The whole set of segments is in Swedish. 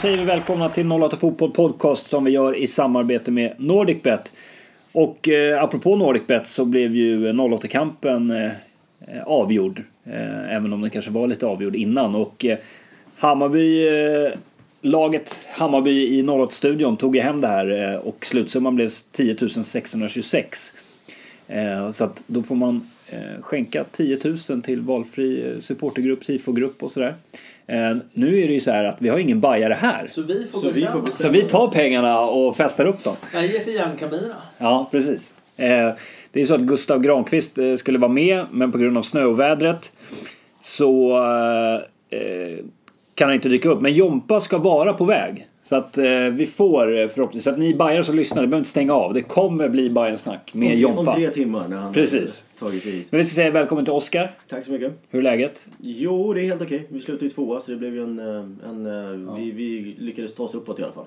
säger vi välkomna till 08 Fotboll Podcast som vi gör i samarbete med Nordic Bet. Och apropå Nordic Bet så blev ju 08-kampen avgjord. Även om den kanske var lite avgjord innan. Och Laget Hammarby i 08-studion tog hem det här och slutsumman blev 10 626. Så att då får man skänka 10 000 till valfri supportergrupp, SIFO-grupp och sådär. Nu är det ju så här att vi har ingen bajare här. Så vi tar pengarna och festar upp dem. Nej, ge till järnkamina. Ja, precis. Det är så att Gustav Granqvist skulle vara med, men på grund av snö och vädret så kan han inte dyka upp. Men Jompa ska vara på väg. Så att vi får förhoppningsvis. Så att ni bajare som lyssnar, ni behöver inte stänga av. Det kommer bli Bajensnack med Jompa. Om 3 timmar när han tagit sig hit. Men vi ska säga välkommen till Oskar. Tack så mycket. Hur är läget? Jo, det är helt okej. Vi slutade i 2 så det blev ju en vi lyckades ta oss uppåt i alla fall.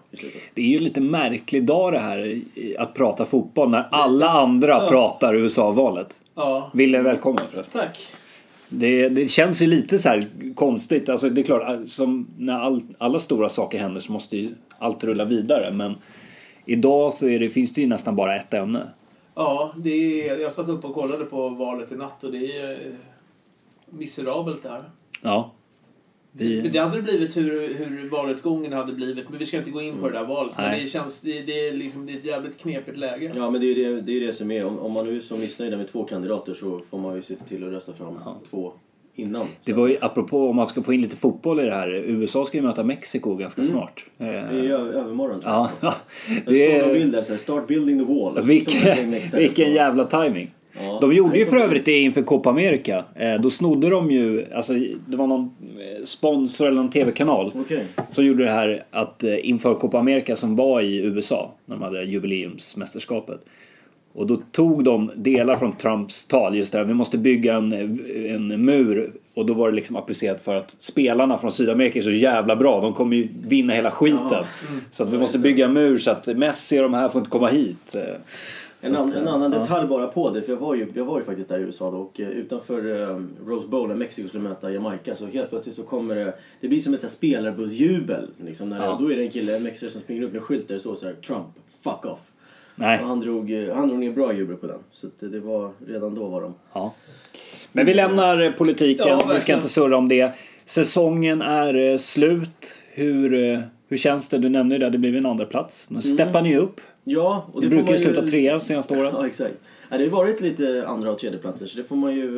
Det är ju lite märklig dag det här att prata fotboll när alla andra pratar USA-valet. Ja. Ville välkommen förresten. Tack. Det känns ju lite så här konstigt. Alltså det är klart, som när alla stora saker händer så måste ju allt rulla vidare. Men idag så finns det ju nästan bara ett ämne. Ja, jag satt upp och kollade på valet i natt och det är miserabelt det här. Ja. Det hade blivit hur valutgången hade blivit. Men vi ska inte gå in på det där valet. Men det är ett jävligt knepigt läge. Ja, men det är det som är. Om man nu är så missnöjd med 2 kandidater så får man ju se till att rösta fram 2 innan. Det var ju apropå om man ska få in lite fotboll i det här. USA ska ju möta Mexico ganska snart. Det är ju övermorgon. Ja. Det är bild där, start building the wall. Vilken jävla timing. Ja, de gjorde ju för övrigt det inför Copa America. Då snodde de ju, alltså, det var någon sponsor eller någon tv-kanal som gjorde det här att inför Copa America som var i USA när de hade jubileumsmästerskapet. Och då tog de delar från Trumps tal, just det här, vi måste bygga en mur. Och då var det liksom applicerat för att spelarna från Sydamerika är så jävla bra. De kommer ju vinna hela skiten. Ja. Så att vi måste bygga en mur så att Messi och de här får inte komma hit. En annan detalj bara på det, för jag var ju faktiskt där i USA då, och utanför Rose Bowl där Mexiko skulle möta Jamaica, så helt plötsligt så kommer det blir som ett spelarbussjubel liksom, när då är det en kille, en mexer som springer upp med skyltar och så här, Trump, fuck off. Nej. Och han drog ner bra jubel på den, så det var redan då var de. Ja. Men vi lämnar politiken, vi ska inte surra om det. Säsongen är slut. Hur känns det? Du nämnde ju det, det blev en andra plats. Nu steppar ni upp. Ja, och det brukar ju sluta 3 senaste åren. Ja, exakt. Ja, det har varit lite andra och tredje platser, så det får man ju.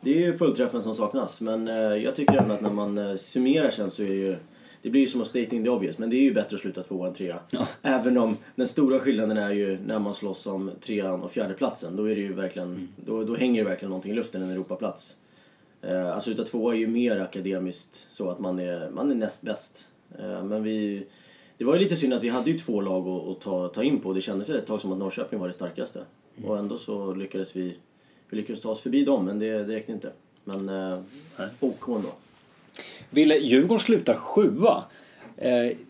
Det är ju fullträffen som saknas, men jag tycker ändå att när man summerar sen så är ju det blir ju som att stating the obvious, men det är ju bättre att sluta 2 än 3. Ja. Även om den stora skillnaden är ju när man slåss om 3:an och 4:e platsen, då är det ju verkligen då hänger det verkligen någonting i luften, en Europaplats. Alltså utav 2 är ju mer akademiskt så att man är näst bäst. Men det var ju lite synd att vi hade ju 2 lag att ta in på. Det kändes ett tag som att Norrköping var det starkaste. Mm. Och ändå så lyckades vi ta oss förbi dem, men det räckte inte. Men OK då. Ville Djurgården slutar 7:a?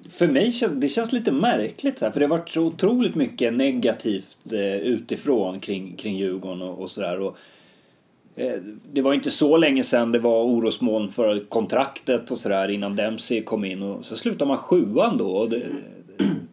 För mig känns lite märkligt så här, för det har varit så otroligt mycket negativt utifrån kring Djurgården och sådär. Och det var inte så länge sedan det var orosmoln för kontraktet och sådär innan Dempsey kom in, och så slutar man 7:an då, och det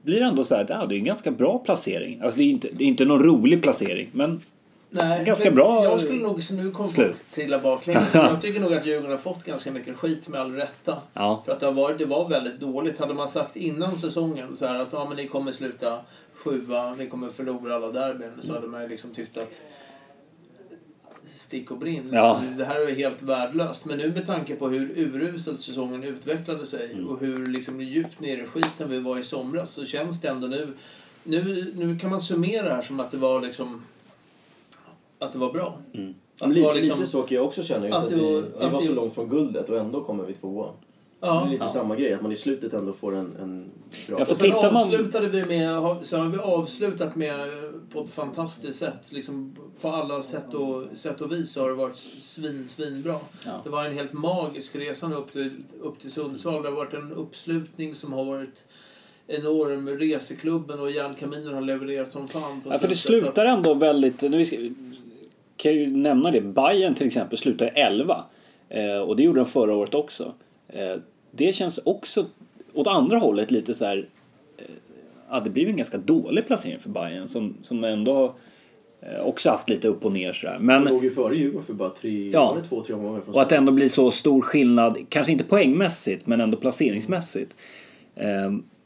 blir ändå så här att det är en ganska bra placering. Alltså det är inte någon rolig placering, men nej, ganska bra. Jag skulle nog nu komma till baklänges. Jag tycker nog att Djurgården har fått ganska mycket skit med all rätta. Ja. För att det var väldigt dåligt. Hade man sagt innan säsongen så här att men ni kommer sluta 7:a, ni kommer förlora alla derbyn, så hade man liksom tyckt att stick och brinn. Ja. Det här är helt värdelöst. Men nu med tanke på hur uruselt säsongen utvecklade sig och hur liksom djupt nere i skiten vi var i somras, så känns det ändå nu kan man summera det här som att det var liksom att det var bra. Mm. Att det var liksom, lite så kan jag också känna, just att vi var så långt från guldet och ändå kommer vi 2:a. Ja. Det är lite samma grej, att man i slutet ändå får en bra. Ja, och sen har vi avslutat med på ett fantastiskt sätt, liksom på alla sätt och vis har det varit svinbra. Ja. Det var en helt magisk resa upp till Sundsvall. Det har varit en uppslutning som har varit enorm, reseklubben och järnkaminen har levererat som fan på slutet. Ja, för det slutar ändå väldigt, kan jag ju nämna det, Bayern till exempel slutar 11 och det gjorde de förra året också. Det känns också åt andra hållet lite så här, det blev en ganska dålig placering för Bayern som ändå också haft lite upp och ner sådär. Men låg ju före Djurgården för bara 2-3 omgångar. Och att det ändå blir så stor skillnad, kanske inte poängmässigt men ändå placeringsmässigt.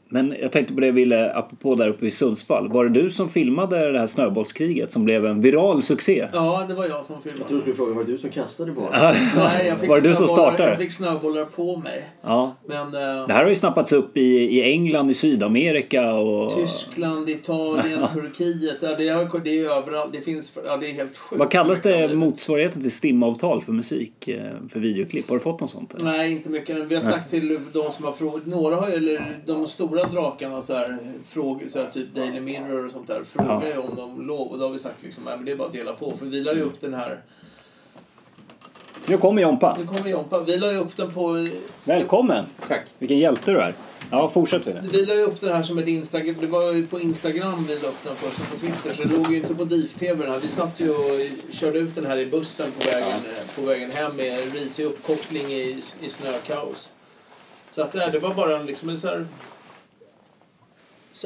Men jag tänkte på det, Ville, apropå där uppe i Sundsvall. Var det du som filmade det här snöbollskriget som blev en viral succé? Ja, det var jag som filmade. Jag tror du skulle fråga, var det du som kastade på det? Nej, jag fick var det du som startade? Jag fick snöbollar på mig. Ja. Men, det här har ju snappats upp i England, i Sydamerika och Tyskland, Italien, Turkiet. Ja, det är överallt. Det finns, det är helt sjukt. Vad kallas det motsvarigheten till stimavtal för musik, för videoklipp? Har du fått något sånt? Eller? Nej, inte mycket. Vi har sagt till de som har frågat. Några har, eller de stora drakarna så här, frågor så här, typ Daily Mirror och sånt där, frågar ju om de lov, och då har vi sagt liksom, men det är bara att dela på, för vi la ju upp den här. Nu kommer Jompa. Vi la ju upp den på. Välkommen. Tack. Vilken hjälte du är. Ja, fortsätt vidare. Vi la ju upp den här som ett Instagram. Det var ju på Instagram vi la upp den först, och på Twitter, så det låg ju inte på DIF-TV den här. Vi satt ju och körde ut den här i bussen på vägen hem med risig uppkoppling i snökaos. Så att det var bara liksom en så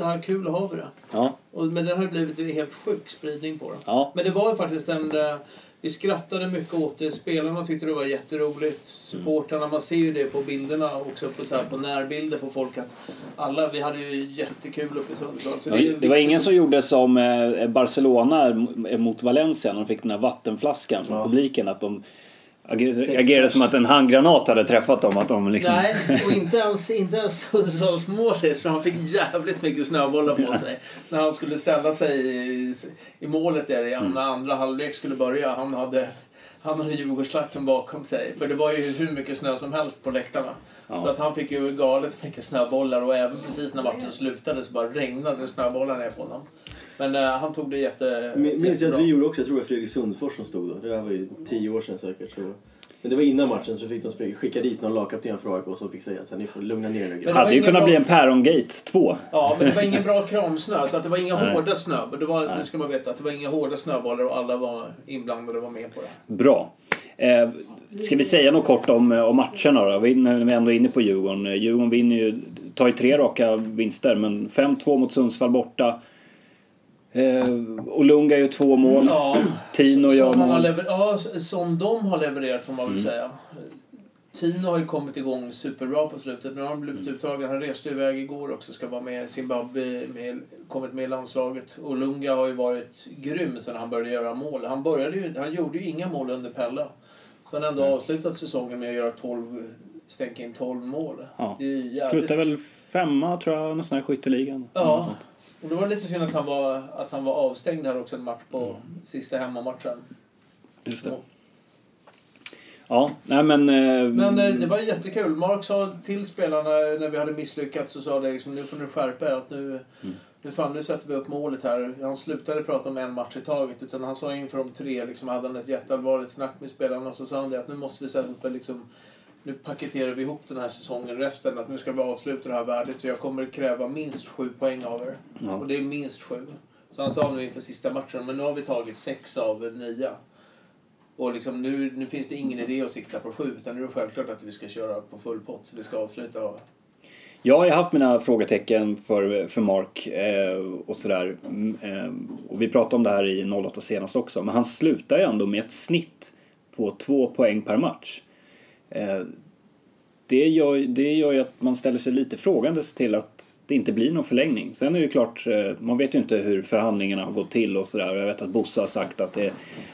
här kul har vi det. Ja. Men det har blivit en helt sjuk spridning på det. Ja. Men det var ju faktiskt vi skrattade mycket åt det. Spelarna tyckte det var jätteroligt. Supportarna, man ser ju det på bilderna också, på närbilder på folk, att alla, vi hade ju jättekul uppe i Sundsvall. Så det var ingen som gjorde som Barcelona mot Valencia när de fick den här vattenflaskan från publiken, att de agerade som att en handgranat hade träffat dem, att de liksom. Nej, och inte ens Sundsvalls målis, för han fick jävligt mycket snöbollar på sig när han skulle ställa sig i målet där i andra halvlek skulle börja. Han hade Djurgårdsklacken bakom sig, för det var ju hur mycket snö som helst på läktarna. Ja. Så att han fick ju galet mycket snöbollar, och även precis när matchen slutade så bara regnade snöbollar ner på honom. Men han tog det minns jag att vi gjorde också, jag tror det var Fredrik Sundsfors som stod då. Det var ju 10 år sedan säkert, tror jag. Men det var innan matchen, så fick de skicka dit någon lagkapten för AIK, och så fick säga att ni får lugna ner nu. Det hade ju kunnat bli en Pärongate 2. Ja, men det var ingen bra kramsnö, så att det var inga hårda snö. Men det ska man veta, att det var inga hårda snöbollar, och alla var inblandade och var med på det. Bra. Ska vi säga något kort om matcherna då? Vi är ändå inne på Djurgården. Djurgården vinner ju, tar ju 3 raka vinster, men 5-2 mot Sundsvall borta. Och Lunga är ju 2 mål. Ja, Tino gör mål. Som de har levererat, får man väl säga. Tino har ju kommit igång superbra på slutet. Nu har han blivit uttagen. Han reste iväg igår också, ska vara med Zimbabwe, kommit med i landslaget. Och Lunga har ju varit grym sedan han började göra mål. Han gjorde ju inga mål under Pelle. Sen ändå avslutat säsongen med att göra 12, stänka in 12 mål. Ja. Det är jävligt. Slutar väl 5:a, tror jag, nästan i skytteligan. Ja. Och det var lite synd att han var avstängd här också, en match på sista hemmamatchen. Just det. Ja, nej men... Men det var jättekul. Mark sa till spelarna när vi hade misslyckats, och sa det liksom, nu får ni skärpa er, att nu sätter vi upp målet här. Han slutade prata om en match i taget, utan han sa inför de 3 liksom, hade han ett jätteallvarligt snack med spelarna, och så sa han det, att nu måste vi sätta upp liksom... Nu paketerar vi ihop den här säsongen, resten, att nu ska vi avsluta det här värdet, så jag kommer kräva minst 7 poäng av er. Ja. Och det är minst 7. Så han sa nu inför sista matchen, men nu har vi tagit 6 av 9. Och liksom nu finns det ingen idé att sikta på 7, utan nu är det självklart att vi ska köra på full pott, så vi ska avsluta. Jag har haft mina frågetecken för Mark och sådär. Och vi pratade om det här i 08 senast också, men han slutar ju ändå med ett snitt på 2 poäng per match. Det gör ju att man ställer sig lite frågandes till att det inte blir någon förlängning. Sen är det klart, man vet ju inte hur förhandlingarna har gått till och sådär. Jag vet att Bosse har sagt att det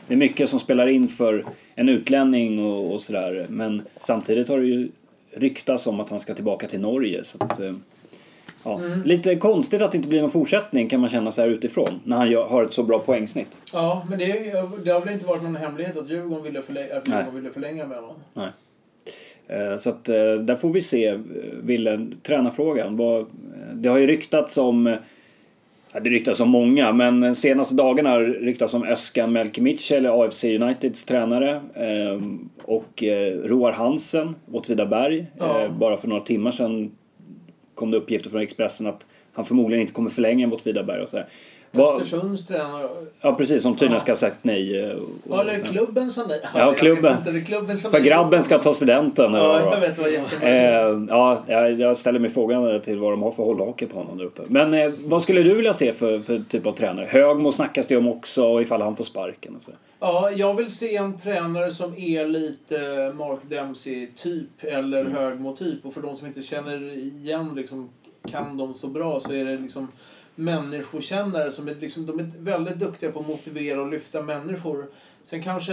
är mycket som spelar in för en utlänning och sådär. Men samtidigt har det ju ryktats om att han ska tillbaka till Norge. Så att, lite konstigt att det inte blir någon fortsättning, kan man känna så här utifrån, när han har ett så bra poängsnitt. Ja, men det har väl inte varit någon hemlighet att Djurgården ville förlänga med honom. Nej. Så att där får vi se, Ville, tränarfrågan. Det har ju ryktats om, det ryktas om många, men senaste dagarna har ryktats om Özcan Melkemichel, AFC Uniteds tränare, och Roar Hansen, Åtvidaberg. Bara för några timmar sedan kom det uppgifter från Expressen att han förmodligen inte kommer förlänga än Vårt Vida Berg och så här. Östersunds tränare. Ja, precis, som tydligen ska ha sagt nej. Och eller klubben som nej. Ja, klubben. Inte, klubben som för grabben ska ta studenten. Ja, jag vet vad jag ställer mig frågan till vad de har för hållhake på honom där uppe. Men vad skulle du vilja se för typ av tränare? Högmo snackas det om också, och ifall han får sparken och så. Ja, jag vill se en tränare som är lite Mark Dempsey-typ eller Högmo-typ. Och för de som inte känner igen liksom, kan de så bra, så är det liksom människokännare som är, liksom, de är väldigt duktiga på att motivera och lyfta människor. Sen kanske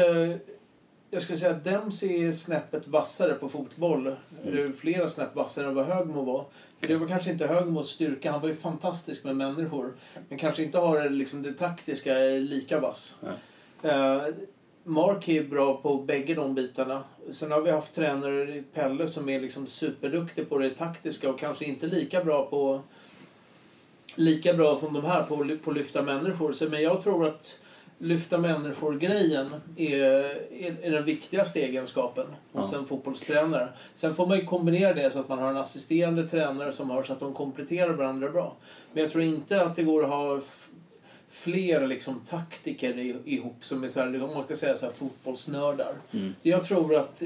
jag skulle säga att Dempsey är snäppet vassare på fotboll. Det är flera snäpp vassare än vad Högmo var. För det var kanske inte Högmos styrka. Han var ju fantastisk med människor. Men kanske inte har liksom, det taktiska lika vass. Mark är bra på bägge de bitarna. Sen har vi haft tränare i Pelle som är liksom superduktig på det taktiska och kanske inte lika bra som de här på att lyfta människor. Så, men jag tror att lyfta människor-grejen är den viktigaste egenskapen och sen fotbollstränare. Sen får man ju kombinera det så att man har en assisterande tränare som har så att de kompletterar varandra bra. Men jag tror inte att det går att ha fler liksom taktiker ihop som är så här, om man ska säga så här, fotbollsnördar. Jag tror att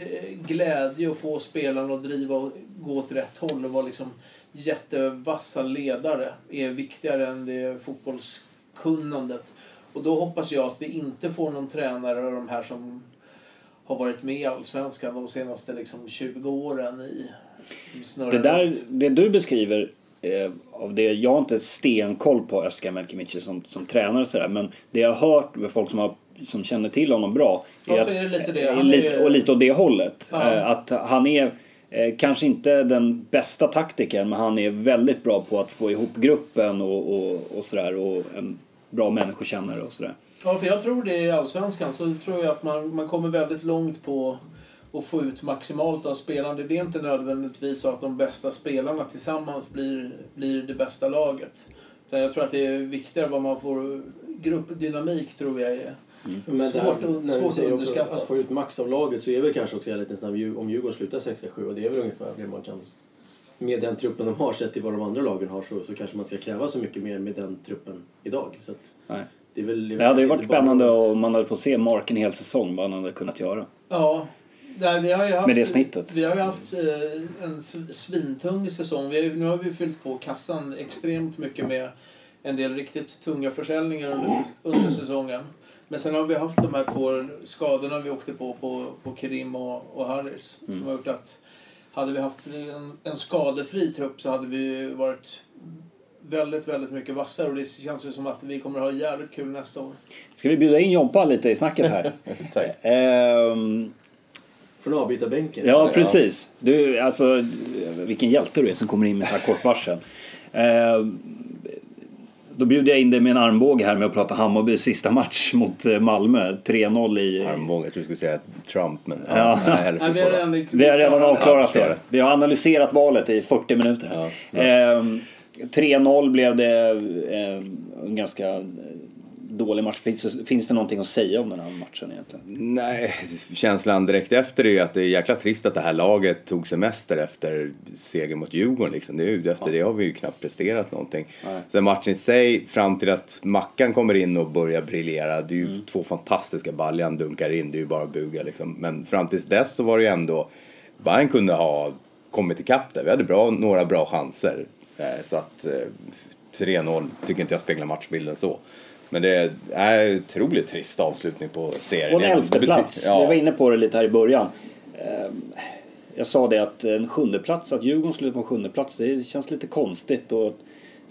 glädje att få spelarna att driva och gå åt rätt håll och vara liksom jättevassa ledare är viktigare än det fotbollskunnandet. Och då hoppas jag att vi inte får någon tränare av de här som har varit med i Allsvenskan de senaste liksom 20 åren i det där ut. Det du beskriver av det, jag har inte stenkoll på Özcan Melkemichel som tränare så där, men det jag har hört med folk som känner till honom bra är lite åt det hållet. Att han är kanske inte den bästa taktiken, men han är väldigt bra på att få ihop gruppen och sådär, och en bra människokännare och sådär. Ja, för jag tror det i Allsvenskan så tror jag att man kommer väldigt långt på och få ut maximalt av spelande. Det är inte nödvändigtvis så att de bästa spelarna tillsammans blir det bästa laget. Jag tror att det är viktigare vad man får. Gruppdynamik tror jag är svårt att underskatta. Att få ut max av laget, så är väl kanske också lite snabb om Djurgården slutar 6-7, och det är väl ungefär det man kan med den truppen de har, sett i vad de andra lagen har, så kanske man ska kräva så mycket mer med den truppen idag. Så att, nej. Det hade ju varit spännande om man hade fått se Mark en hel säsong, vad han hade kunnat göra. Ja. Nej, vi har ju haft, med det snittet. Vi har ju haft en svintung säsong. Nu har vi fyllt på kassan extremt mycket med en del riktigt tunga försäljningar under säsongen. Men sen har vi haft de här två skadorna vi åkte på Kerim och Harris. Som har gjort att hade vi haft en skadefri trupp så hade vi varit väldigt, väldigt mycket vassare, och det känns ju som att vi kommer att ha jävligt kul nästa år. Ska vi bjuda in Jompa lite i snacket här? Tack. Från avbytarbänken. Ja, precis. Du, alltså, vilken hjälte du är som kommer in med så här kort varsel. Då bjuder jag in dig med en armbåge här med att prata Hammarby sista match mot Malmö. 3-0 i... Armbåge, jag tror du skulle säga Trump, men... Ja. Nej, vi har redan avklarat det. Vi har analyserat valet i 40 minuter. Ja. 3-0 blev det en ganska... dålig match. Finns det någonting att säga om den här matchen egentligen? Nej, känslan direkt efter är ju att det är jäkla trist att det här laget tog semester efter seger mot Djurgården liksom. Det har vi ju knappt presterat någonting. Nej. Sen matchen i sig, fram till att Mackan kommer in och börjar briljera, det är ju två fantastiska baljan dunkar in, det är ju bara buga liksom. Men fram till dess så var det ju ändå Bayern kunde ha kommit ikapp där. Vi hade några bra chanser. Så att 3-0 tycker inte jag speglar matchbilden så. Men det är en otroligt trist avslutning på serien. Och en 11:e plats. Ja. Jag var inne på det lite här i början. Jag sa det att en 7:e plats, att Djurgården slutar på en 7:e plats, det känns lite konstigt. Och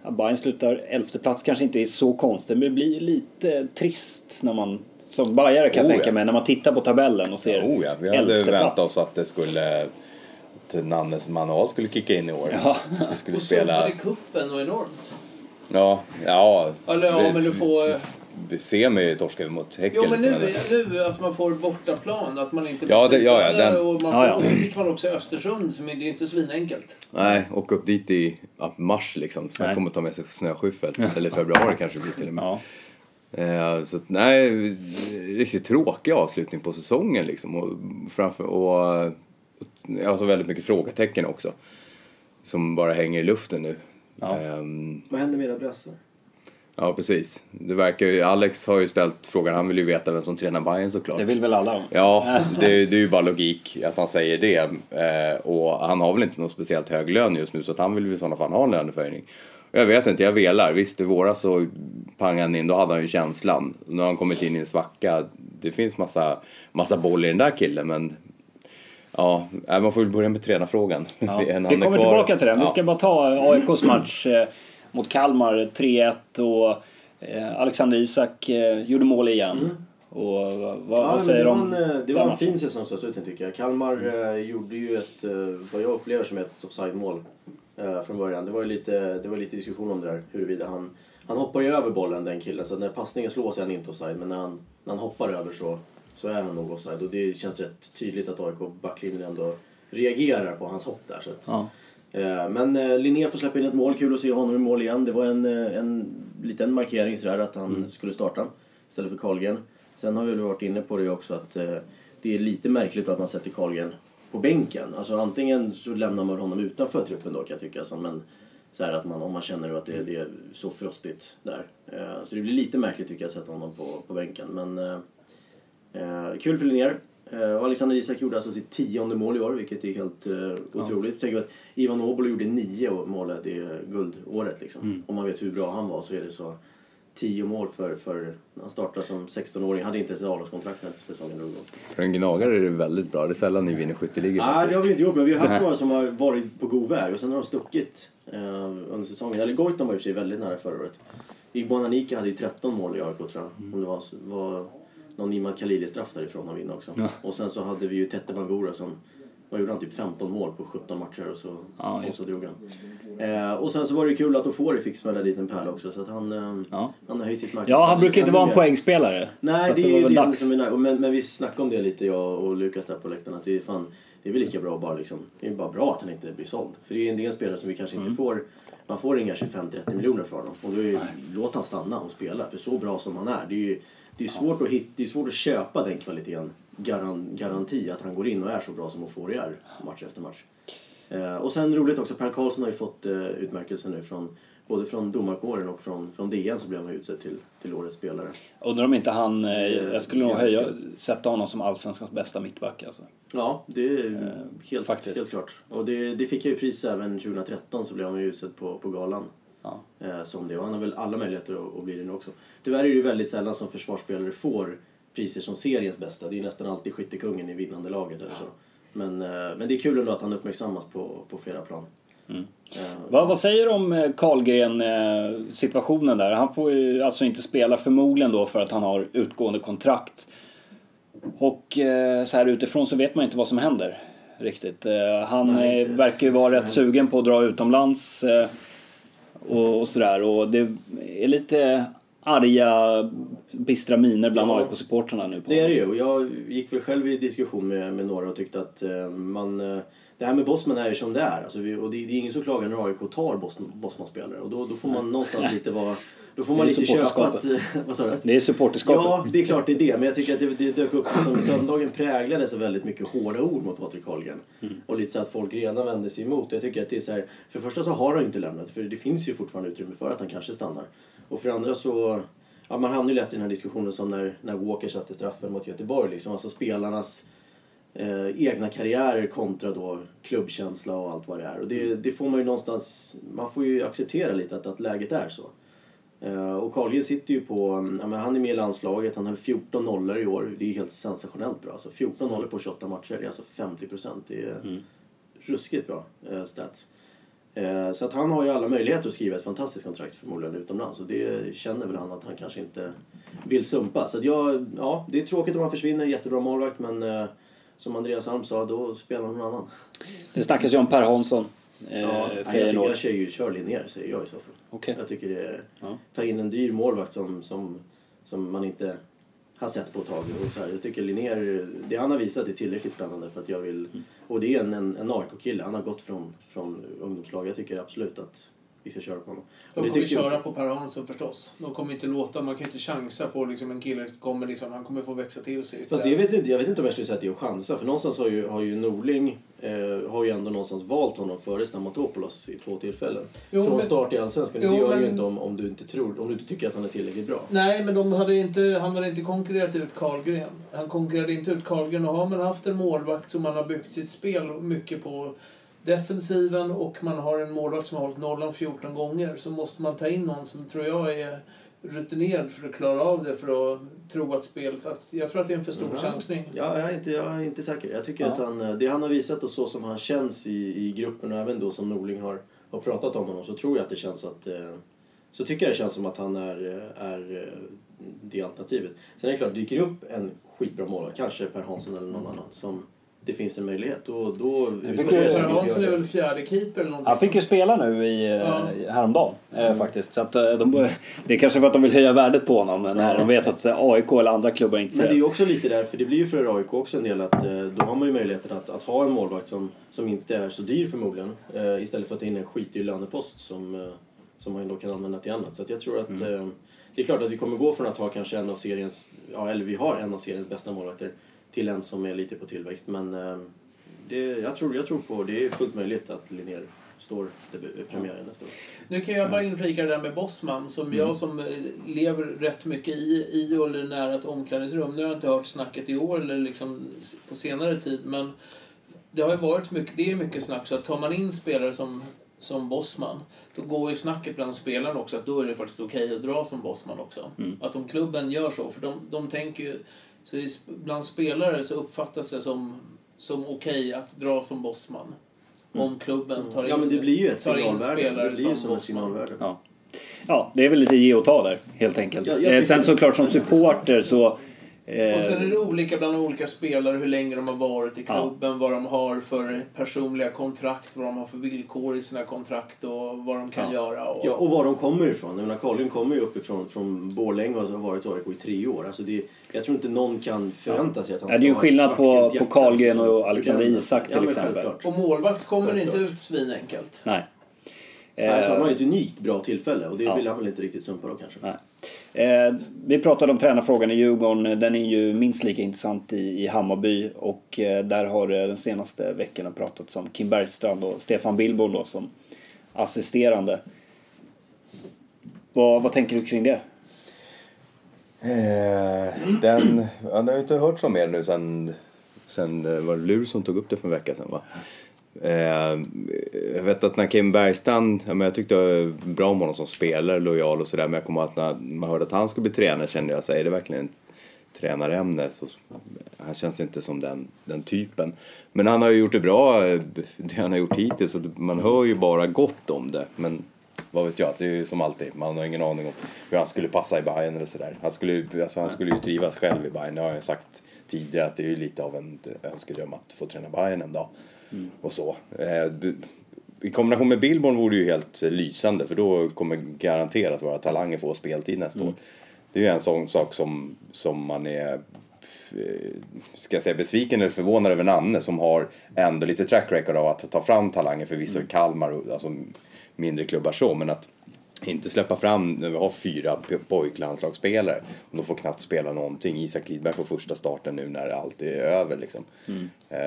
att Bayern slutar 11:e plats kanske inte är så konstigt. Men det blir lite trist när man, som bajare kan tänka mig, när man tittar på tabellen och ser 11:e plats. Vi hade väntat oss att det skulle... Nannes manual skulle kicka in i år. Ja. Det skulle och spela... så var det kuppen och enormt. Ja. Eller, ja, men du får... Vi ser mig torska mot Häcken. Jo, men nu att man får bortaplan, att man inte... Och så fick man också Östersund, som är ju inte svinenkelt. Nej, och upp dit i mars liksom. Sen kommer ta med sig snöskyffel. Eller februari kanske blir till och med. Ja. Så nej, riktigt tråkig avslutning på säsongen liksom. Och alltså väldigt mycket frågetecken också. Som bara hänger i luften nu. Ja. Vad händer med era bröstar? Ja, precis. Det verkar ju, Alex har ju ställt frågan, han vill ju veta vem som tränar Bayern såklart. Det vill väl alla om. Ja, det är ju bara logik att han säger det. Och han har väl inte någon speciellt hög lön just nu, så att han vill i sådana fall ha en löneförhöjning. Och jag vet inte, jag velar. Visst, i våras så pangade han in, då hade han ju känslan. Nu har han kommit in i en svacka. Det finns massa boll i den där killen, men... Ja, man får väl börja med tränarfrågan. Ja. Vi kommer tillbaka till den. Ja. Vi ska bara ta AIKs match mot Kalmar 3-1 och Alexander Isak gjorde mål igen. Mm. Och vad säger de? Det var en fin säsongsavslutning tycker jag. Kalmar gjorde ju ett, vad jag upplever som ett offside-mål från början. Det var lite diskussion om det där, huruvida han hoppar ju över bollen, den killen. Så när passningen slås är han inte offside, men när han hoppar över så är han nog offside. Och det känns rätt tydligt att AIK backlinjen ändå reagerar på hans hopp där. Så att, ja. Men Linnér får släppa in ett mål. Kul att se honom i mål igen. Det var en liten markering sådär att han skulle starta istället för Karlgren. Sen har vi varit inne på det också att det är lite märkligt att man sätter Karlgren på bänken. Alltså antingen så lämnar man honom utanför truppen då kan jag tycka. Alltså, men så här att om man känner att det är så frostigt där. Så det blir lite märkligt tycker jag att sätta honom på bänken. Men... kul för Linnér. Alexander Isak gjorde alltså sitt 10:e mål i år, vilket är helt otroligt. Tänk att Ivan Obolo gjorde 9 målet i guldåret liksom. Om man vet hur bra han var så är det så 10 mål för han startade som 16-åring, hade inte ens ett avlagskontrakt när säsongen drog igång. För en gnagare är det väldigt bra. Det är sällan ni vinner skytteligan faktiskt. Nej, det har vi inte gjort, men vi har haft några som har varit på god väg och sen har de stuckit under säsongen. Eller Goitom var i och för sig väldigt nära förra året. Igbonanika hade ju 13 mål i AIK tror jag. Om det var någon Imad Khalili straff därifrån och vinna också. Ja. Och sen så hade vi ju Tete Bangura som gjorde han typ 15 mål på 17 matcher och så drog han. Och sen så var det ju kul att Ofori fick smälla dit en pärl också så att han har höjt sitt marknadsvärde. Ja, han brukar inte vara en poängspelare. Nej, det är ju det som är men vi snackade om det lite jag och Lukas där på läktaren att det är fan det är väl lika bra bara liksom. Det är bara bra att han inte blir såld för det är en del spelare som vi kanske inte får. Man får inga 25-30 miljoner för dem och då är låt han stanna och spela för så bra som han är. Det är svårt att hitta, det är svårt att köpa den kvaliteten. Garanti att han går in och är så bra som Ofori är match efter match. Och sen roligt också, Per Karlsson har ju fått utmärkelsen nu både från domarkåren och från DN så blev han utsedd till årets spelare. Undrar om inte han, jag skulle nog sätta honom som allsvenskans bästa mittback alltså. Ja, det är helt klart. Och det fick jag ju pris även 2013 så blev han ju utsedd på galan. Ja. Som det och han har väl alla möjligheter att bli det nu också. Tyvärr är det ju väldigt sällan som försvarsspelare får priser som seriens bästa. Det är nästan alltid skyttekungen i vinnande laget eller så. Men det är kul ändå att han uppmärksammas på flera plan. Vad säger du om Karlgren situationen där? Han får ju alltså inte spela förmodligen då för att han har utgående kontrakt. Och så här utifrån så vet man inte vad som händer riktigt. Han verkar ju vara rätt sugen på att dra utomlands och sådär. Och det är lite arga bistra miner bland AIK-supporterna nu. Det är det ju. Och jag gick väl själv i diskussion med några och tyckte att det här med Bosman är ju som det är. Alltså det är ingen som klagar när AIK tar Bosman-spelare. Och då får man någonstans lite vara... Då får man lite köpa att... Vad sa du? Det är supporterskapet. Ja, det är klart det är det. Men jag tycker att det dök upp som söndagen präglade så väldigt mycket hårda ord mot Patrik Karlgren. Och lite så att folk redan vände sig emot. Jag tycker att det är så här... För det första så har han inte lämnat. För det finns ju fortfarande utrymme för att han kanske stannar. Och för andra så... Ja, man hamnar ju lätt i den här diskussionen som när Walker satte straffen mot Göteborg. Liksom. Alltså spelarnas... egna karriärer kontra då klubbkänsla och allt vad det är och det får man ju någonstans man får ju acceptera lite att läget är så och Karlgren sitter ju på han är med i landslaget, han har 14 nollor i år, det är ju helt sensationellt bra alltså 14 nollor på 28 matcher, det är alltså 50%, det är ruskigt bra stats så att han har ju alla möjligheter att skriva ett fantastiskt kontrakt förmodligen utomlands och det känner väl han att han kanske inte vill sumpa så att det är tråkigt om han försvinner, jättebra målvakt men som Andreas Alm sa, då spelar någon annan. Det snackas ju om Per Hansson. Jag kör ju Linnér, säger jag i så fall. Okay. Jag tycker det är... Ta in en dyr målvakt som man inte har sett på ett tag. Och så här. Jag tycker Linnér, det han har visat är tillräckligt spännande för att jag vill... Och det är en narkokille, han har gått från ungdomslag. Jag tycker absolut att vi ska köra på honom. Då kommer vi köra på Per Hansson förstås. De kommer inte låta, man kan inte chansa på liksom, en kille kommer liksom, han kommer få växa till sig. Fast jag vet inte om jag skulle säga att det är att chansa. För någonstans har ju Norling har ju ändå någonstans valt honom före Stamatopoulos i 2 tillfällen. Jo, från start i Allsvenskan. Det gör ju inte om du inte tycker att han är tillräckligt bra. Nej, men han hade inte konkurrerat ut Karlgren. Han konkurrerade inte ut Karlgren, och har man haft en målvakt som man har byggt sitt spel mycket på defensiven, och man har en målvakt som har hållit nollan 14 gånger, så måste man ta in någon som tror jag är rutinerad för att klara av det, för att tro att spelet, att jag tror att det är en för stor chansning. Ja, jag är inte säker. Jag tycker att han har visat, och så som han känns i gruppen, och även då som Norling har pratat om honom, så tror jag att det känns att så tycker jag det känns som att han är det alternativet. Sen är det klart, dyker upp en skitbra målvakt, kanske Per Hansson eller någon annan, som det finns en möjlighet, och då Per Hansson är väl fjärde keeper eller någonting. Han fick ju spela nu häromdagen faktiskt, så att det kanske var att de vill höja värdet på honom när de vet att AIK eller andra klubbar inte ser. Men det är ju också lite där, för det blir ju för AIK också en del att då har man ju möjligheten att ha en målvakt som inte är så dyr förmodligen, istället för att ta in en skitdyr lönepost som man då kan använda till annat. Så att jag tror att det är klart att vi kommer gå från att ha kanske en av seriens, eller vi har en av seriens bästa målvakter, till en som är lite på tillväxt. Men jag tror på, det är fullt möjligt att Linnér står premiären nästa år. Nu kan jag bara inflika det där med Bosman, som jag som lever rätt mycket i eller nära ett omklädningsrum. Nu har jag inte hört snacket i år eller liksom på senare tid, men det har ju varit mycket, det är mycket snack, så att tar man in spelare som Bosman, då går ju snacket bland spelarna också att då är det faktiskt okej att dra som Bosman också. Mm. Att om klubben gör så, för de tänker ju. Så bland spelare så uppfattas det som okej att dra som Bosman. Om klubben tar in, men det blir ju ett signalvärde. Det blir ju som ett signalvärde. Ja, det är väl lite ge och ta där, helt enkelt. Sen såklart som supporter så... Och sen är det olika bland olika spelare, hur länge de har varit i klubben, vad de har för personliga kontrakt, vad de har för villkor i sina kontrakt och vad de kan göra. Och var de kommer ifrån. Jag menar, Karlin kommer ju uppifrån från Borlänge och har varit i AIK i 3 år. Alltså jag tror inte någon kan förvänta sig att han ska. Det är ju skillnad på Karlgren och Alexander Isak till exempel. Och målvakt kommer inte ut svinenkelt. Nej. Alltså, han har ju ett unikt bra tillfälle, och det vill han väl inte riktigt sumpa då kanske. Nej. Vi pratade om tränarfrågan i Djurgården. Den är ju minst lika intressant i Hammarby, och där har den senaste veckan pratat om Kim Bergstrand och Stefan Billborn då, som assisterande. Vad tänker du kring det? Jag har inte hört så mer nu sen var det Lur som tog upp det för en vecka sedan, va? Jag vet att när Kim Bergstrand, jag tyckte bra om honom som spelare, lojal och sådär, men jag kommer ihåg att när man hörde att han skulle bli tränare kände jag sig, är det verkligen ett tränarämne? Så han känns inte som den typen, men han har ju gjort det bra, det han har gjort hittills, och man hör ju bara gott om det. Men vad vet jag, det är ju som alltid, man har ingen aning om hur han skulle passa i Bayern eller sådär. Han skulle ju trivas själv i Bayern, det har jag sagt tidigare, att det är ju lite av en önskedröm att få träna Bayern en dag. Mm. Och så i kombination med Billborn vore det ju helt lysande, för då kommer garanterat våra talanger få speltid nästa år. Det är ju en sån sak som man är ska jag säga besviken eller förvånad över namnet, som har ändå lite track record av att ta fram talanger för vissa Kalmar och alltså mindre klubbar så, men att inte släppa fram när vi har 4 pojklandslagsspelare och de får knappt spela någonting. Isak Lidberg får första starten nu när allt är över liksom.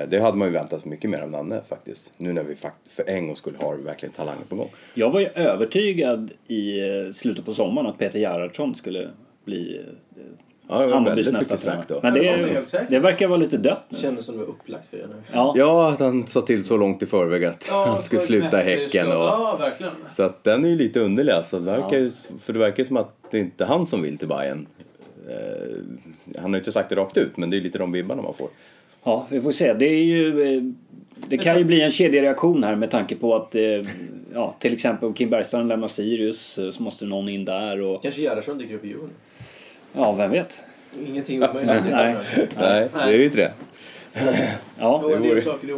Det hade man ju väntat mycket mer av Nanne faktiskt, nu när vi för en gång skulle ha verkligen talanger på gång. Jag var ju övertygad i slutet på sommaren att Peter Gerhardsson skulle bli Hammarbys nästa tränare. Men det verkar vara lite dött nu. Kändes som det var upplagt för det nu. Ja, att han sa till så långt i förväg att han skulle sluta Häcken. Verkligen. Så att den är ju lite underlig. Alltså, för det verkar som att det inte är han som vill till Bayern. Han har ju inte sagt det rakt ut, men det är lite de vibbarna man får. Ja, vi får se. Det kan ju bli en kedjereaktion här med tanke på att till exempel om Kim Bergstrand lämnar Sirius så måste någon in där. Och... Kanske Gerhardsson dyker upp i juni. Ja, vem vet? Ingenting var möjligt. Nej, det är ju inte det. Ja, det är ju saker.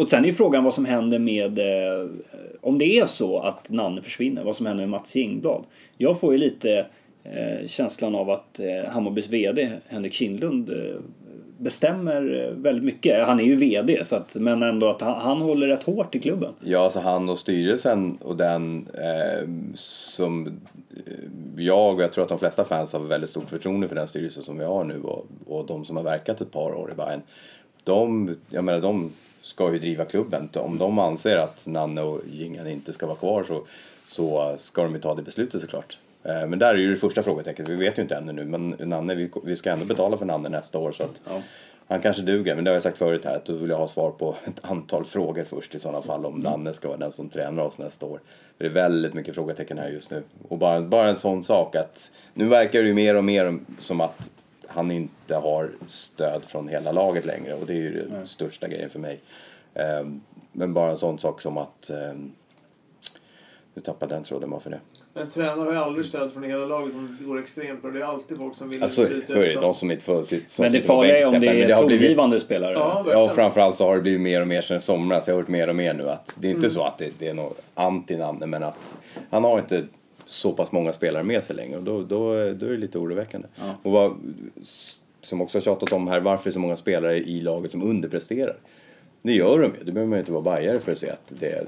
Och sen är frågan vad som händer med... om det är så att Nanne försvinner, vad som händer med Mats Ingblad. Jag får ju lite känslan av att Hammarbys vd Henrik Kindlund bestämmer väldigt mycket. Han är ju vd, så att, men ändå att han håller rätt hårt i klubben. Ja, så alltså han och styrelsen och den som jag tror att de flesta fans har väldigt stort förtroende för den styrelsen som vi har nu och de som har verkat ett par år i Bayern. De ska ju driva klubben. Om de anser att Nanne och Gingan inte ska vara kvar så ska de ju ta det beslutet såklart. Men där är ju det första frågetecknet. Vi vet ju inte ännu nu, men Nanne, vi ska ändå betala för Nanne nästa år så att ja. Han kanske duger, men det har jag sagt förut här att då vill jag ha svar på ett antal frågor först i sådana fall om Nanne ska vara den som tränar oss nästa år. För det är väldigt mycket frågetecken här just nu och bara en sån sak att nu verkar det ju mer och mer som att han inte har stöd från hela laget längre och det är ju den största grejen för mig. Men bara en sån sak som att nu tappade den tråden bara för det. Men tränare har ju aldrig stöd från hela laget om det går extremt bra. Det är alltid folk som vill bryta. Så är det, de som inte får sitt... Men det farliga är om det är tongivande spelare. Ja, och framförallt så har det blivit mer och mer sedan somras. Jag har hört mer och mer nu att det är inte så att det är något anti-Nanne, men att han har inte så pass många spelare med sig längre. Och då är det lite oroväckande. Ja. Och vad, som också har tjatat om här, varför är så många spelare i laget som underpresterar? Det gör de ju. Det behöver man ju inte vara bajare för att se att det är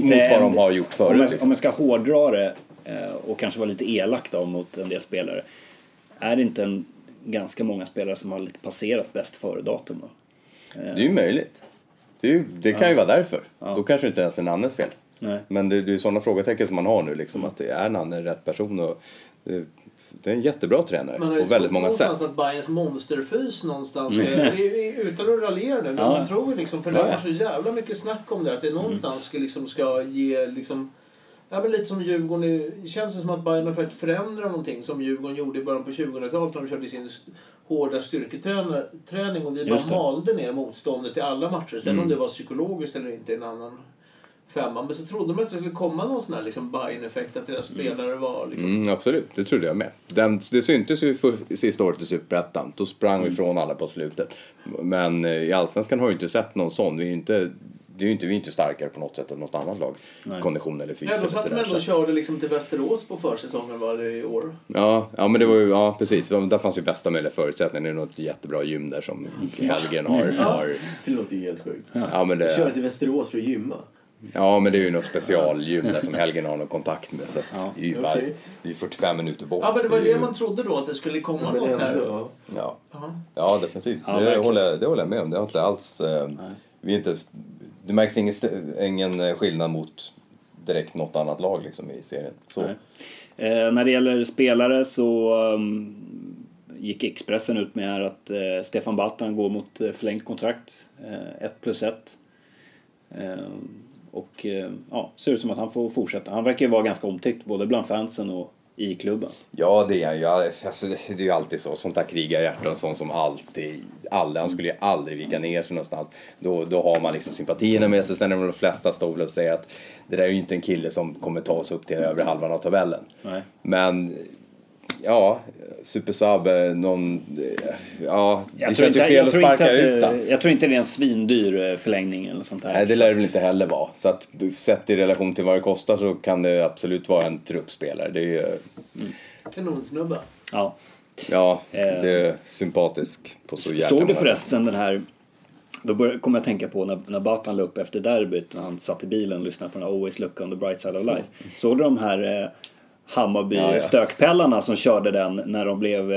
mot vad de har gjort förut. Om man ska hårdra det och kanske vara lite elakt då mot en del spelare. Är det inte ganska många spelare som har lite passerat bäst före datum då? Det är ju möjligt. Det kan ju vara därför. Ja. Då kanske inte ens en annans fel. Nej. Men det är ju sådana frågetecken som man har nu liksom, att det är en annan rätt person och det är en jättebra tränare på väldigt många sätt. Man har ju att Bayerns monsterfys någonstans det är utan att raljera nu, men man tror liksom, för det är så jävla mycket snack om det att det någonstans ska ge liksom, men lite som Djurgården, det känns som att Bayern har försökt förändra någonting som Djurgården gjorde i början på 2000-talet när de körde sin hårda styrketräning och vi bara malde ner motståndet i alla matcher, sen om det var psykologiskt eller inte en annan femman, men så trodde man att det skulle komma någon sån här liksom Bayern-effekt att deras spelare var liksom... absolut, det trodde jag med. Det syntes ju för sista året i Superettan, då sprang vi ifrån alla på slutet, men i Allsvenskan har ju inte sett någon sån. Vi är inte starkare på något sätt än något annat lag. Nej. Kondition eller fys. Ja, då satt man ändå och körde liksom till Västerås på försäsongen var det i år. Ja, men det var ju, precis. Där fanns ju bästa möjliga förutsättningar. Det är något jättebra gym där som Karlgren har. Det låter ju helt sjukt. Ja, men det... Körde till Västerås för att gymma. Ja, men det är ju något specialgym där som Helgen har någon kontakt med, så att det är ju bara, det är 45 minuter bort. Ja, men det var det man trodde då, att det skulle komma något så här. Ja, definitivt. Det håller jag med om. Det har inte alls... det märks ingen skillnad mot direkt något annat lag liksom i serien. Så. När det gäller spelare så... gick Expressen ut med här att Stefan Battan går mot förlängt kontrakt. 1+1. Och ser ut som att han får fortsätta. Han verkar ju vara ganska omtyckt både bland fansen och i klubben. Ja, det är ju det är ju alltid så. Sånt där krigarhjärta och sånt som alltid han skulle ju aldrig vika ner sig någonstans. Då har man liksom sympatierna med sig. Sen är de flesta stål och säger att det där är ju inte en kille som kommer ta oss upp till över halvan av tabellen. Nej. Men... Ja, supersub någon, det känns ju fel att sparka ut. Jag tror inte det är en svindyr förlängning eller sånt här. Nej, det lär det väl inte heller vara. Så att sett i relation till vad det kostar så kan det absolut vara en truppspelare. Det är ju kanonsnubbe. Ja, det är sympatisk på så jäkla. Såg du förresten den här? Då kommer jag tänka på när Batan la upp efter derbyt när han satt i bilen och lyssnade på den här Always Look on the Bright Side of Life. Såg du de här Hammarby stökpellarna som körde den när de blev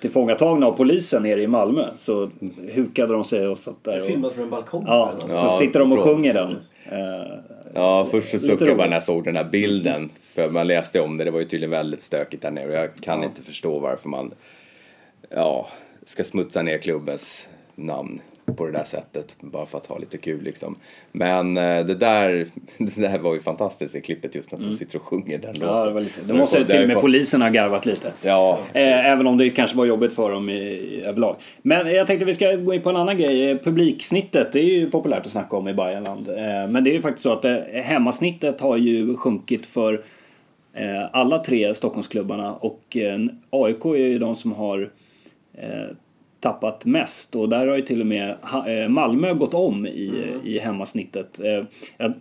tillfångatagna av polisen nere i Malmö, så hukade de sig och satt där och filmade från en balkong. Så sitter de och sjunger den. Först så suckade jag bara när jag såg den här bilden, för man läste om det var ju tydligen väldigt stökigt där nere. Jag kan inte förstå varför man ska smutsa ner klubbens namn på det där sättet, bara för att ha lite kul liksom. Men det där var ju fantastiskt i klippet, just att de sitter och sjunger den låten. Ja, det var lite. Det måste ju till och med polisen ha garvat lite. Ja. Även om det kanske var jobbigt för dem i överlag. Men jag tänkte vi ska gå in på en annan grej. Publiksnittet, det är ju populärt att snacka om i Bayernland. Men det är ju faktiskt så att hemmasnittet har ju sjunkit för alla tre Stockholmsklubbarna, och AIK är ju de som har tappat mest, och där har ju till och med Malmö gått om i hemmasnittet.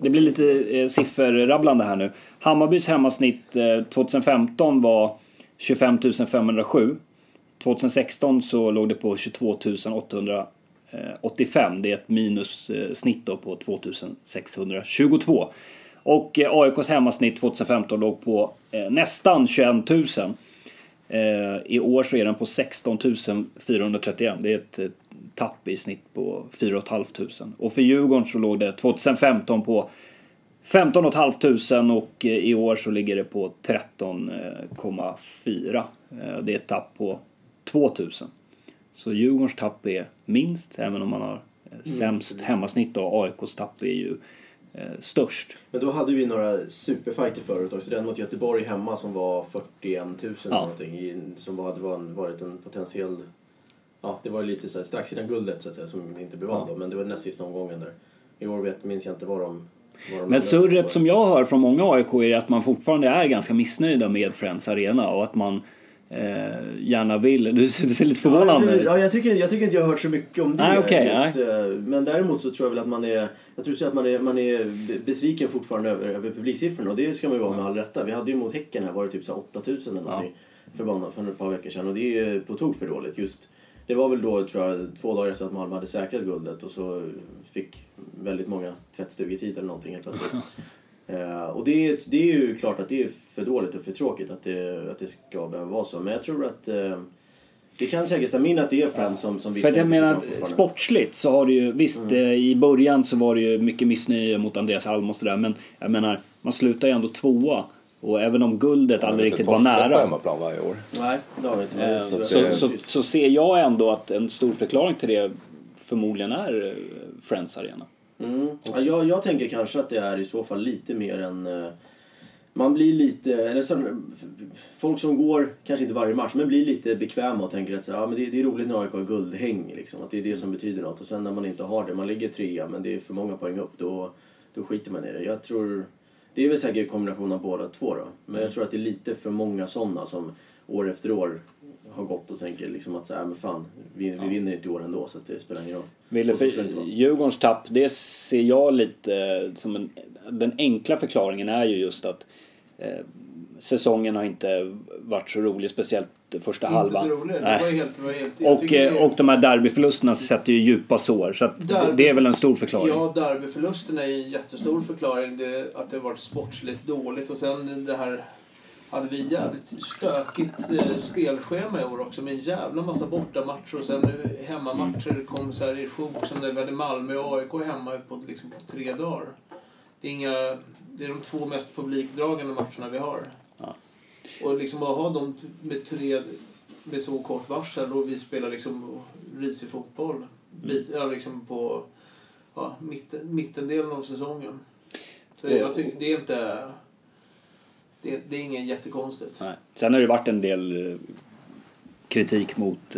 Det blir lite sifferrabblande här nu. Hammarbys hemmasnitt 2015 var 25 507. 2016 så låg det på 22 885. Det är ett minussnitt på 2622. Och AIKs hemmasnitt 2015 låg på nästan 21 000. I år så är den på 16 431. Det är ett tapp i snitt på 4 500. Och för Djurgården så låg det 2015 på 15 500 och i år så ligger det på 13,4. Det är ett tapp på 2 000. Så Djurgårdens tapp är minst, även om man har sämst hemmasnitt, och AIKs tapp är ju störst. Men då hade vi några superfighter förut också. Den mot Göteborg hemma som var 41 000 eller någonting, som hade varit en potentiell... Ja, det var lite så här, strax innan guldet så att säga, som inte blev vann då, men det var näst sista omgången där. I år minns jag inte vad de... Men surret som jag hör från många AIK är att man fortfarande är ganska missnöjda med Friends Arena och att man gärna vill... Du ser lite förvånande. Ja, jag tycker inte jag har hört så mycket om det. Men däremot så tror jag väl att man är besviken fortfarande över publiksiffrorna, och det ska man ju vara med all rätta. Vi hade ju mot Häcken här varit typ så 8000 eller någonting för ett par veckor sedan, och det är ju på tok för dåligt. Just det var väl då, tror jag, 2 dagar efter att Malmö hade säkrat guldet, och så fick väldigt många tvättstugetid eller någonting helt plötsligt. Och det är ju klart att det är för dåligt och för tråkigt att det ska behöva vara så. Men jag tror att det kan säkert stämma att det är Friends som visar. För jag menar, sportsligt så har det ju, visst i början så var det ju mycket missnöje mot Andreas Alm och sådär. Men jag menar, man slutar ju ändå 2:a. Och även om guldet aldrig riktigt var nära hemmaplan varje år. Nej, det har vi inte. Så ser jag ändå att en stor förklaring till det förmodligen är Friends Arena. Jag tänker kanske att det är i så fall lite mer en... Man blir lite... Eller så, folk som går, kanske inte varje match, men blir lite bekväma och tänker att men det är roligt när AIK har guldhäng. Liksom, att det är det som betyder något. Och sen när man inte har det, man ligger 3:a, men det är för många poäng upp, då skiter man i det. Jag tror... Det är väl säkert en kombination av båda två då. Men jag tror att det är lite för många sådana som år efter år har gått och tänker liksom att men fan, vi vinner inte i år ändå, så att det spelar ingen roll. Djurgårdens tapp, det ser jag lite som den enkla förklaringen är ju just att säsongen har inte varit så rolig, speciellt första halvan. Och de här derbyförlusterna sätter ju djupa sår, så att det är väl en stor förklaring. Ja, derbyförlusterna är en jättestor förklaring, att det har varit sportsligt dåligt, och sen det här hade vi jävligt stökigt spelschema i år också, med en jävla massa bortamatcher och sen nu hemmamatcher kom så här i sjok, som det var Malmö och AIK hemma på 3 dagar. Det är de 2 mest publikdragande matcherna vi har. Ja. Och liksom att ha dem med så kort varsel, och vi spelar liksom risig fotboll på mittendelen av säsongen. Så jag tycker det är inte... Det är ingen jättekonstigt. Nej. Sen har det varit en del kritik mot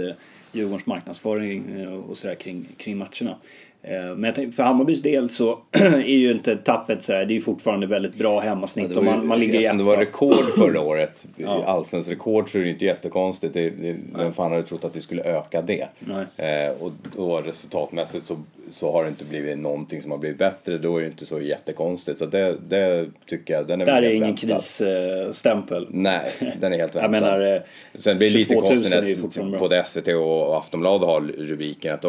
Djurgårdens marknadsföring och så där kring matcherna. Men jag tänkte, för Hammarbys del så är ju inte tappet så här, det är ju fortfarande väldigt bra hemmasnitt, och man ligger jätte. Det var rekord förra året, allsens rekord, så är det inte jättekonstigt. Vem fan hade trott att det skulle öka det? Och resultatmässigt så har det inte blivit någonting som har blivit bättre, då är det inte så jättekonstigt. Så det tycker jag, den är där är ingen krisstämpel. Nej, den är helt väntad. Sen blir det lite konstigt när både SVT och Aftonbladet har rubriken att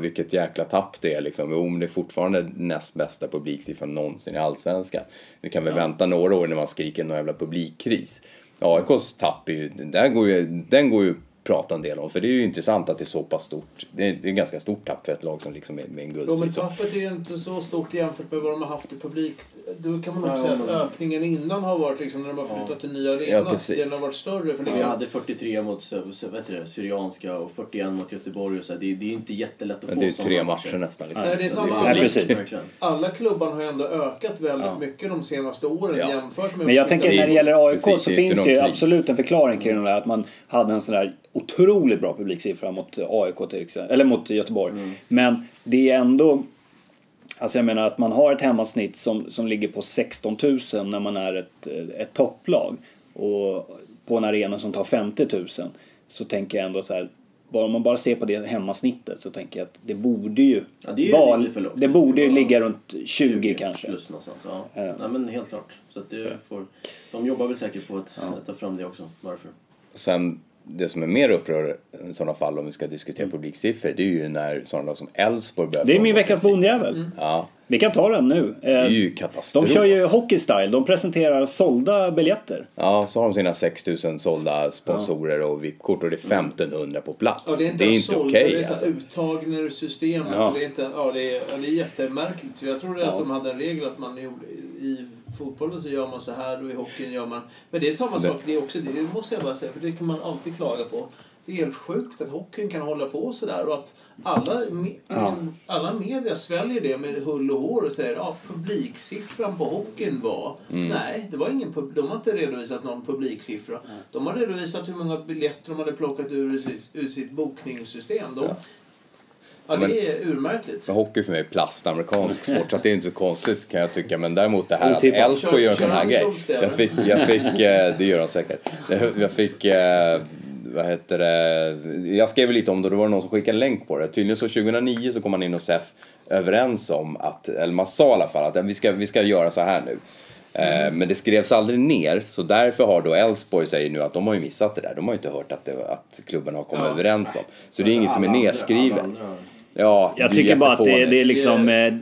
vilket jäkla tapp det är. Liksom. Det är fortfarande näst bästa publiksiffran någonsin i allsvenskan. Vi kan väl vänta några år när man skriker någon jävla publikkris. AIKs tapp är ju, den går ju prata en del om, för det är ju intressant att det är så pass stort. Det är ganska stort tapp för ett lag som liksom är med en guldstrid. Men tappet är ju inte så stort jämfört med vad de har haft i publik. Då kan man också säga att ökningen innan har varit liksom, när de har flyttat till nya arena, den har varit större. För liksom, jag hade 43 mot Syrianska och 41 mot Göteborg och så. Det är inte jättelätt att få. Det är 3 matcher nästan. Liksom. Nej, det är samma. Alla klubban har ändå ökat väldigt mycket de senaste åren jämfört med... Men jag tänker när det gäller AIK så finns det ju absolut en förklaring kring det här, att man hade en sån där otroligt bra publiksiffra mot AIK till exempel, eller mot Göteborg. Men det är ändå, alltså jag menar att man har ett hemmasnitt som ligger på 16 000 när man är ett topplag, och på en arena som tar 50 000, så tänker jag ändå så här, om man bara ser på det hemmasnittet, så tänker jag att det borde ju det borde ju ligga runt 20 kanske plus någonstans. Nej, men helt klart, så att det får, de jobbar väl säkert på att ta fram det också. Varför? Sen det som är mer upprörande i sådana fall om vi ska diskutera publiksiffror, det är ju när sådana lag som Elfsborg börjar. Det är min veckans bondjävel. Ja. Vi kan ta den nu. Det är ju katastrof. De kör ju hockeystyle. De presenterar sålda biljetter. Ja, så har de sina 6000 sålda sponsorer och VIP-kort och det är 1500 på plats. Ja, det är inte okej. Okay, det är alltså uttagningssystem. Ja. Alltså, det är jättemärkligt. Jag tror att de hade en regel att man gjorde i fotbollen så gör man så här och i hockeyn gör man... Men det är samma sak. Det är också det måste jag bara säga, för det kan man alltid klaga på. Det är helt sjukt att hockeyn kan hålla på så där och att alla media sväljer det med hull och hår och säger att publiksiffran på hockeyn var... Nej, det var ingen de har inte redovisat någon publiksiffra. De har redovisat hur många biljetter de hade plockat ur sitt bokningssystem då. Ja, det är urmärkligt. Hockey för mig är plastamerikansk sport, så att det är inte så konstigt kan jag tycka. Men däremot det här att Elfsborg gör en sån här grej. Jag fick det gör de säkert. Jag skrev lite om det var någon som skickade en länk på det. Tydligen så 2009 så kom man in och SEF överens om att, eller man sa i alla fall att vi ska göra så här nu. Men det skrevs aldrig ner, så därför har då Elfsborg säger nu att de har ju missat det där. De har ju inte hört att klubben har kommit överens om. Så det är inget som är nedskrivet. Ja, jag tycker bara att det är liksom det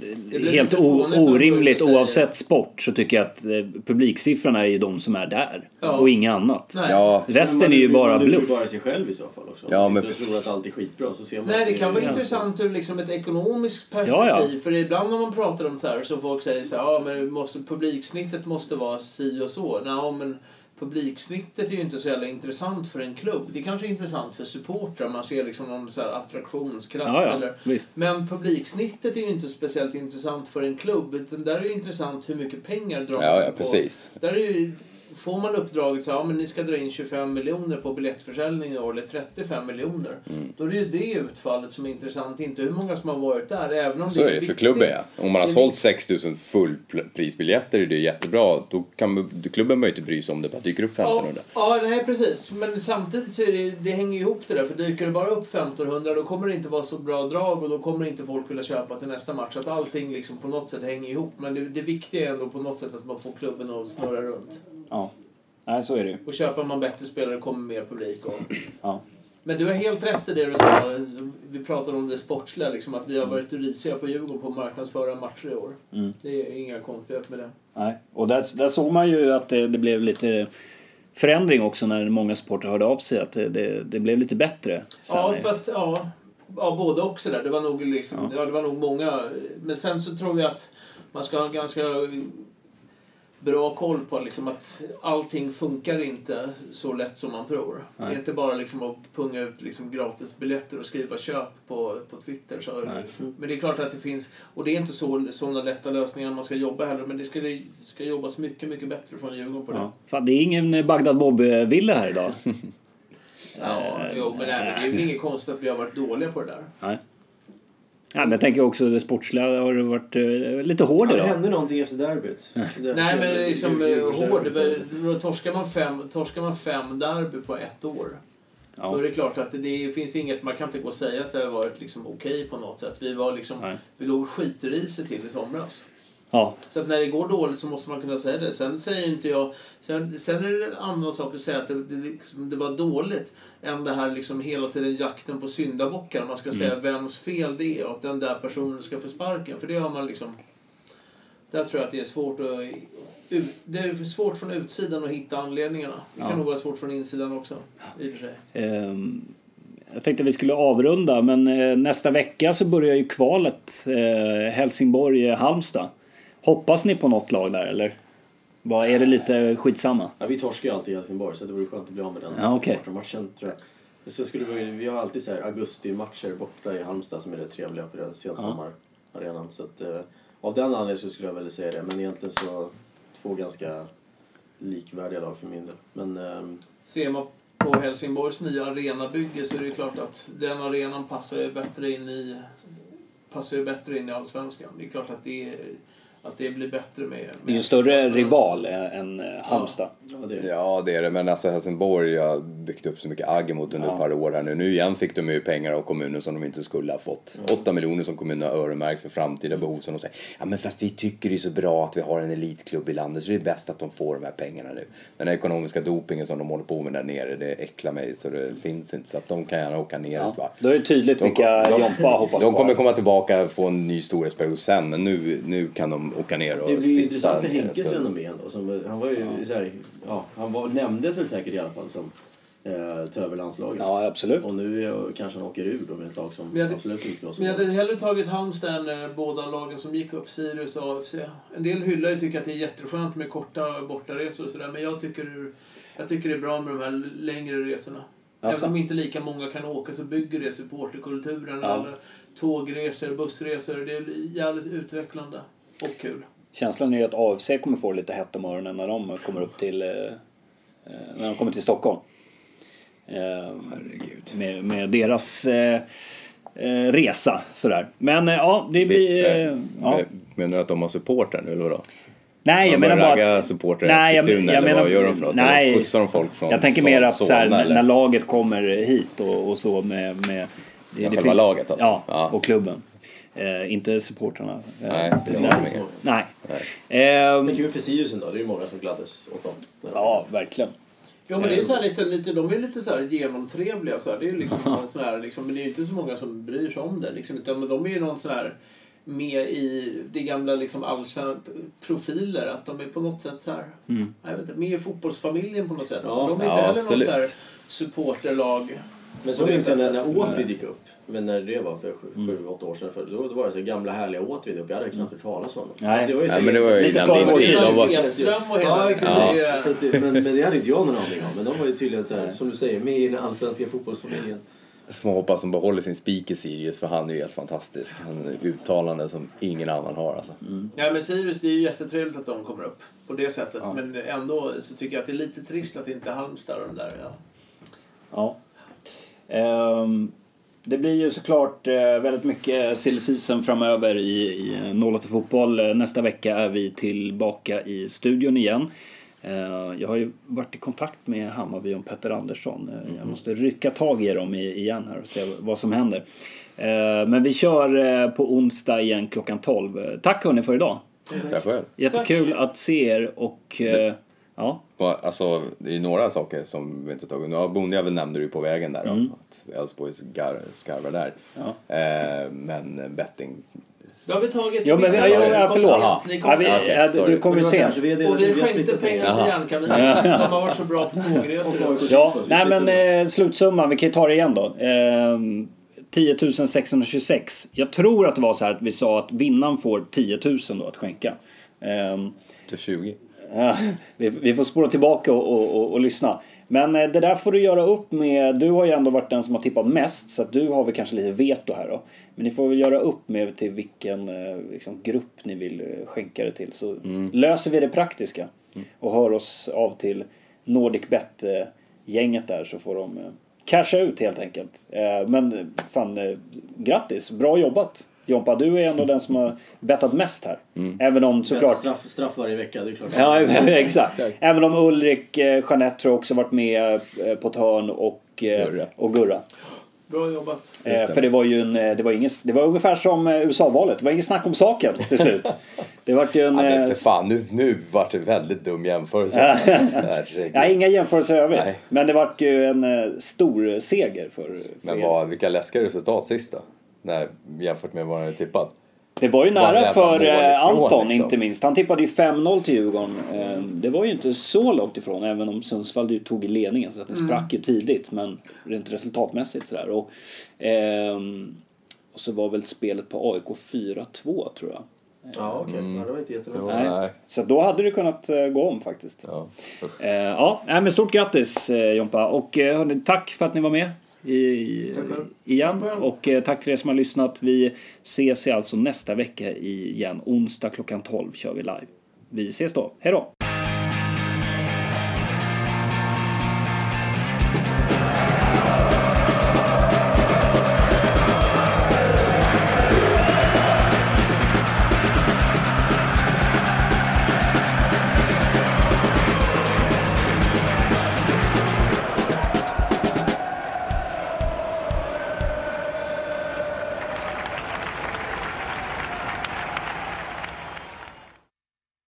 helt orimligt oavsett sport, så tycker jag att publiksiffrorna är ju de som är där och inga annat. Ja. Resten är ju bara bluff. Man lurar sig själv i så fall också. Ja, men precis. Att allt är skitbra, så ser man. Nej, det kan vara intressant ur liksom ett ekonomiskt perspektiv, för ibland när man pratar om så här så folk säger så här, men publiksnittet måste vara si och så. Nej, men publiksnittet är ju inte så jävla intressant för en klubb. Det kanske är intressant för supportrar. Man ser liksom någon så här attraktionskraft. Men publiksnittet är ju inte speciellt intressant för en klubb. Utan där är ju intressant hur mycket pengar drar man på. Precis. Där är ju, får man uppdraget så här, ni ska dra in 25 miljoner på biljettförsäljning i år, eller 35 miljoner. Då är det ju det utfallet som är intressant. Inte hur många som har varit där. Även om så det är för klubben, Om man har sålt 6000 fullprisbiljetter är det jättebra. Då kan klubben ju inte bry sig om det bara dyker upp 1500. Ja, det här precis. Men samtidigt så är det hänger ihop det där. För dyker det bara upp 1500, då kommer det inte vara så bra drag. Och då kommer inte folk vilja köpa till nästa match. Så att allting liksom på något sätt hänger ihop. Men det viktiga är ändå på något sätt att man får klubben att snurra runt. Ja, nej, så är det ju. Och köper man bättre spelare kommer mer publik och... Ja. Men du har helt rätt i det du sa. Vi pratade om det sportsliga liksom, att vi har varit risiga på Djurgården på marknadsföra matcher i år. Det är inga konstigheter med det. Nej, och där såg man ju att det blev lite förändring också när många supportrar hörde av sig, att det blev lite bättre sen. Ja, både också där. Det var nog liksom, det var nog många. Men sen så tror jag att man ska ha ganska bra koll på liksom att allting funkar inte så lätt som man tror. Nej. Det är inte bara liksom att punga ut liksom gratisbiljetter och skriva köp på Twitter. Så. Men det är klart att det finns, och det är inte sådana lätta lösningar man ska jobba heller, men det ska jobbas mycket, mycket bättre från Djurgården på det. Fan, det är ingen Bagdad Bob-villa här idag. Men det är inget konstigt att vi har varit dåliga på det där. Nej. Ja, men jag tänker också det sportsliga har varit lite hård idag. Det hände någonting efter derbyt. Nej, men liksom hård. Då torskar man fem derby på ett år. Ja. Då är det klart att det finns inget, man kan inte gå och säga att det har varit liksom okej på något sätt. Vi var liksom, vi låg skitrisigt till i somras. Ja. Så att när det går dåligt så måste man kunna säga det. Sen säger inte jag, sen är det en annan sak att säga att det var dåligt än det här liksom hela tiden jakten på syndabockar. Man ska säga vems fel det är och att den där personen ska få sparken. För det har man liksom, där tror jag att det är svårt att, det är svårt från utsidan att hitta anledningarna. Det kan nog vara svårt från insidan också i och för sig. Jag tänkte att vi skulle avrunda, men nästa vecka så börjar ju kvalet Helsingborg-Halmstad. Hoppas ni på något lag där, eller? Vad är det lite skitsamma? Ja, vi torskar ju alltid i Helsingborg, så det vore skönt att bli av med den matchen, tror jag. Men sen skulle vi har alltid så här augusti-matcher borta i Halmstad som är det trevliga på den sensommararena. Så att, av den anledningen så skulle jag väl säga det. Men egentligen så två ganska likvärdiga lag för min del. Men, ser man på Helsingborgs nya arenabygge så är det klart att den arenan passar ju bättre in i allsvenskan. Det är klart att det är att det blir bättre med ju större rival än Halmstad. Ja, det är det. Men alltså Helsingborg har byggt upp så mycket agg mot under ett par år här nu. Nu igen fick de ju pengar av kommunen som de inte skulle ha fått. 8 miljoner som kommunen har öronmärkt för framtida behov, som de säger. Ja, men fast vi tycker det är så bra att vi har en elitklubb i landet, så det är bäst att de får de här pengarna nu. Den här ekonomiska dopingen som de håller på med där nere, det äcklar mig så det finns inte. Så att de kan gärna åka ner ett varv. Då är det tydligt vilka Jompa hoppas de kommer komma tillbaka och få en ny storhetsperiod sen. Men nu kan de åka ner och sitta. Det blir intressant för Henkes renommé ändå. Han var ju så här, nämndes väl säkert i alla fall som till överlandslaget. Ja, absolut. Och nu kanske han åker ur då med ett lag som absolut inte oss. Men jag hade hellre tagit Halmstad än båda lagen som gick upp, Sirius och AFC. En del hyllar ju tycker att det är jätteskönt med korta bortaresor och sådär. Men jag tycker det är bra med de här längre resorna. Alltså. Även om inte lika många kan åka så bygger det supporterkulturen. Alla tågresor, bussresor. Det är jävligt utvecklande och kul. Känslan är ju att AFC kommer få lite hett om öronen när de kommer upp till när de kommer till Stockholm. Med deras resa sådär. Men ja, det blir menar du att de har supportrar nu eller då? Nej, jag menar bara supportrar. Nej, jag menar gör de för att pussar de folk från. Jag tänker mer att så här, när laget kommer hit och så med det laget alltså. Ja, och klubben. Inte supportrarna. Nej, nej. Men kul för Sirius då. Det är ju många som gladdes åt dem. Ja, verkligen. Ja, men det är så här lite de är lite så här genomtrevliga så här. Det är liksom sån här liksom, men det är ju inte så många som bryr sig om det liksom, utan men de är ju någon så här med i de gamla liksom allsvenska profiler, att de är på något sätt så här. Jag vet inte, med i fotbollsfamiljen på något sätt. Ja, de är inte heller något så här supporterlag. Men så minns jag när Åtvid gick upp. Men när det var för 7-8 år sedan då var det så gamla härliga Åtvid upp. Jag hade knappt hört talas om dem. Nej, men det var ju innan din tid. De var Fredström och hela. Men det hade inte jag någon aning om. Men de var ju tydligen så här, som du säger, med i den allsvenska fotbollsfamiljen. Små hoppas som behåller sin spik i Sirius, för han är ju helt fantastisk. Han är uttalande som ingen annan har alltså. Ja, men Sirius, det är ju jättetrevligt att de kommer upp på det sättet. Men ändå så tycker jag att det är lite trist att inte Halmstad och de där. Ja. Det blir ju såklart väldigt mycket silly season framöver i 08 fotboll. Nästa vecka är vi tillbaka i studion igen. Jag har ju varit i kontakt med Hammarby och Petter Andersson. Jag måste rycka tag i dem igen här och se vad som händer. Men vi kör på onsdag igen klockan 12. Tack hörni för idag. Tack själv. Jättekul att se er och... Ja. Alltså, det är några saker som vi inte tagit. Bondjäveln nämnde du på vägen där att Elfsborg skarvar där. Men betting. Då har vi tagit. Ja, men förlåt. Du kommer sen. Och vi skänkte pengar till järnkaminen. De har varit så bra på tågresor. Nej, men slutsumman, vi kan ju ta det igen då. 10 626. Jag tror att det var så här att vi sa att vinnaren får 10 000 då att skänka. Till 20. Ja, vi får spåra tillbaka och lyssna. Men det där får du göra upp med. Du har ju ändå varit den som har tippat mest, så att du har väl kanske lite veto här då. Men ni får väl göra upp med till vilken liksom, grupp ni vill skänka det till. Så löser vi det praktiska. Och hör oss av till Nordic Bet gänget där, så får de casha ut helt enkelt. Men fan, grattis, bra jobbat Jompa, du är ändå den som har bettat mest här. Även om såklart straff varje vecka, det är klart. Ja, exakt. Även om Ulrik Jeanette tror också varit med på ett hörn och Gurra. Bra jobbat. För det var ju det var ungefär som USA-valet. Det var ingen snack om saken till slut. Det var ju en för fan, nu var det väldigt dum jämförelse. Nej, inga jämförelser övrigt. Nej. Men det var ju en stor seger för men vilka läskiga resultat sist då? Nej, jämfört med vad han hade tippat. Det var ju nära för Anton liksom. Inte minst. Han tippade ju 5-0 till Djurgården. Det var ju inte så långt ifrån, även om Sundsvall tog i ledningen så att det sprack ju tidigt, men rent resultatmässigt sådär. Och så var väl spelet på AIK 4-2 tror jag. Ja, okej. Ja, det var inte jättebra. Nej. Så då hade du kunnat gå om faktiskt. Ja, men stort grattis Jompa. Och hörni, tack för att ni var med. Igen. Och tack till er som har lyssnat. Vi ses alltså nästa vecka igen. Onsdag klockan 12 kör vi live. Vi ses då, hej då.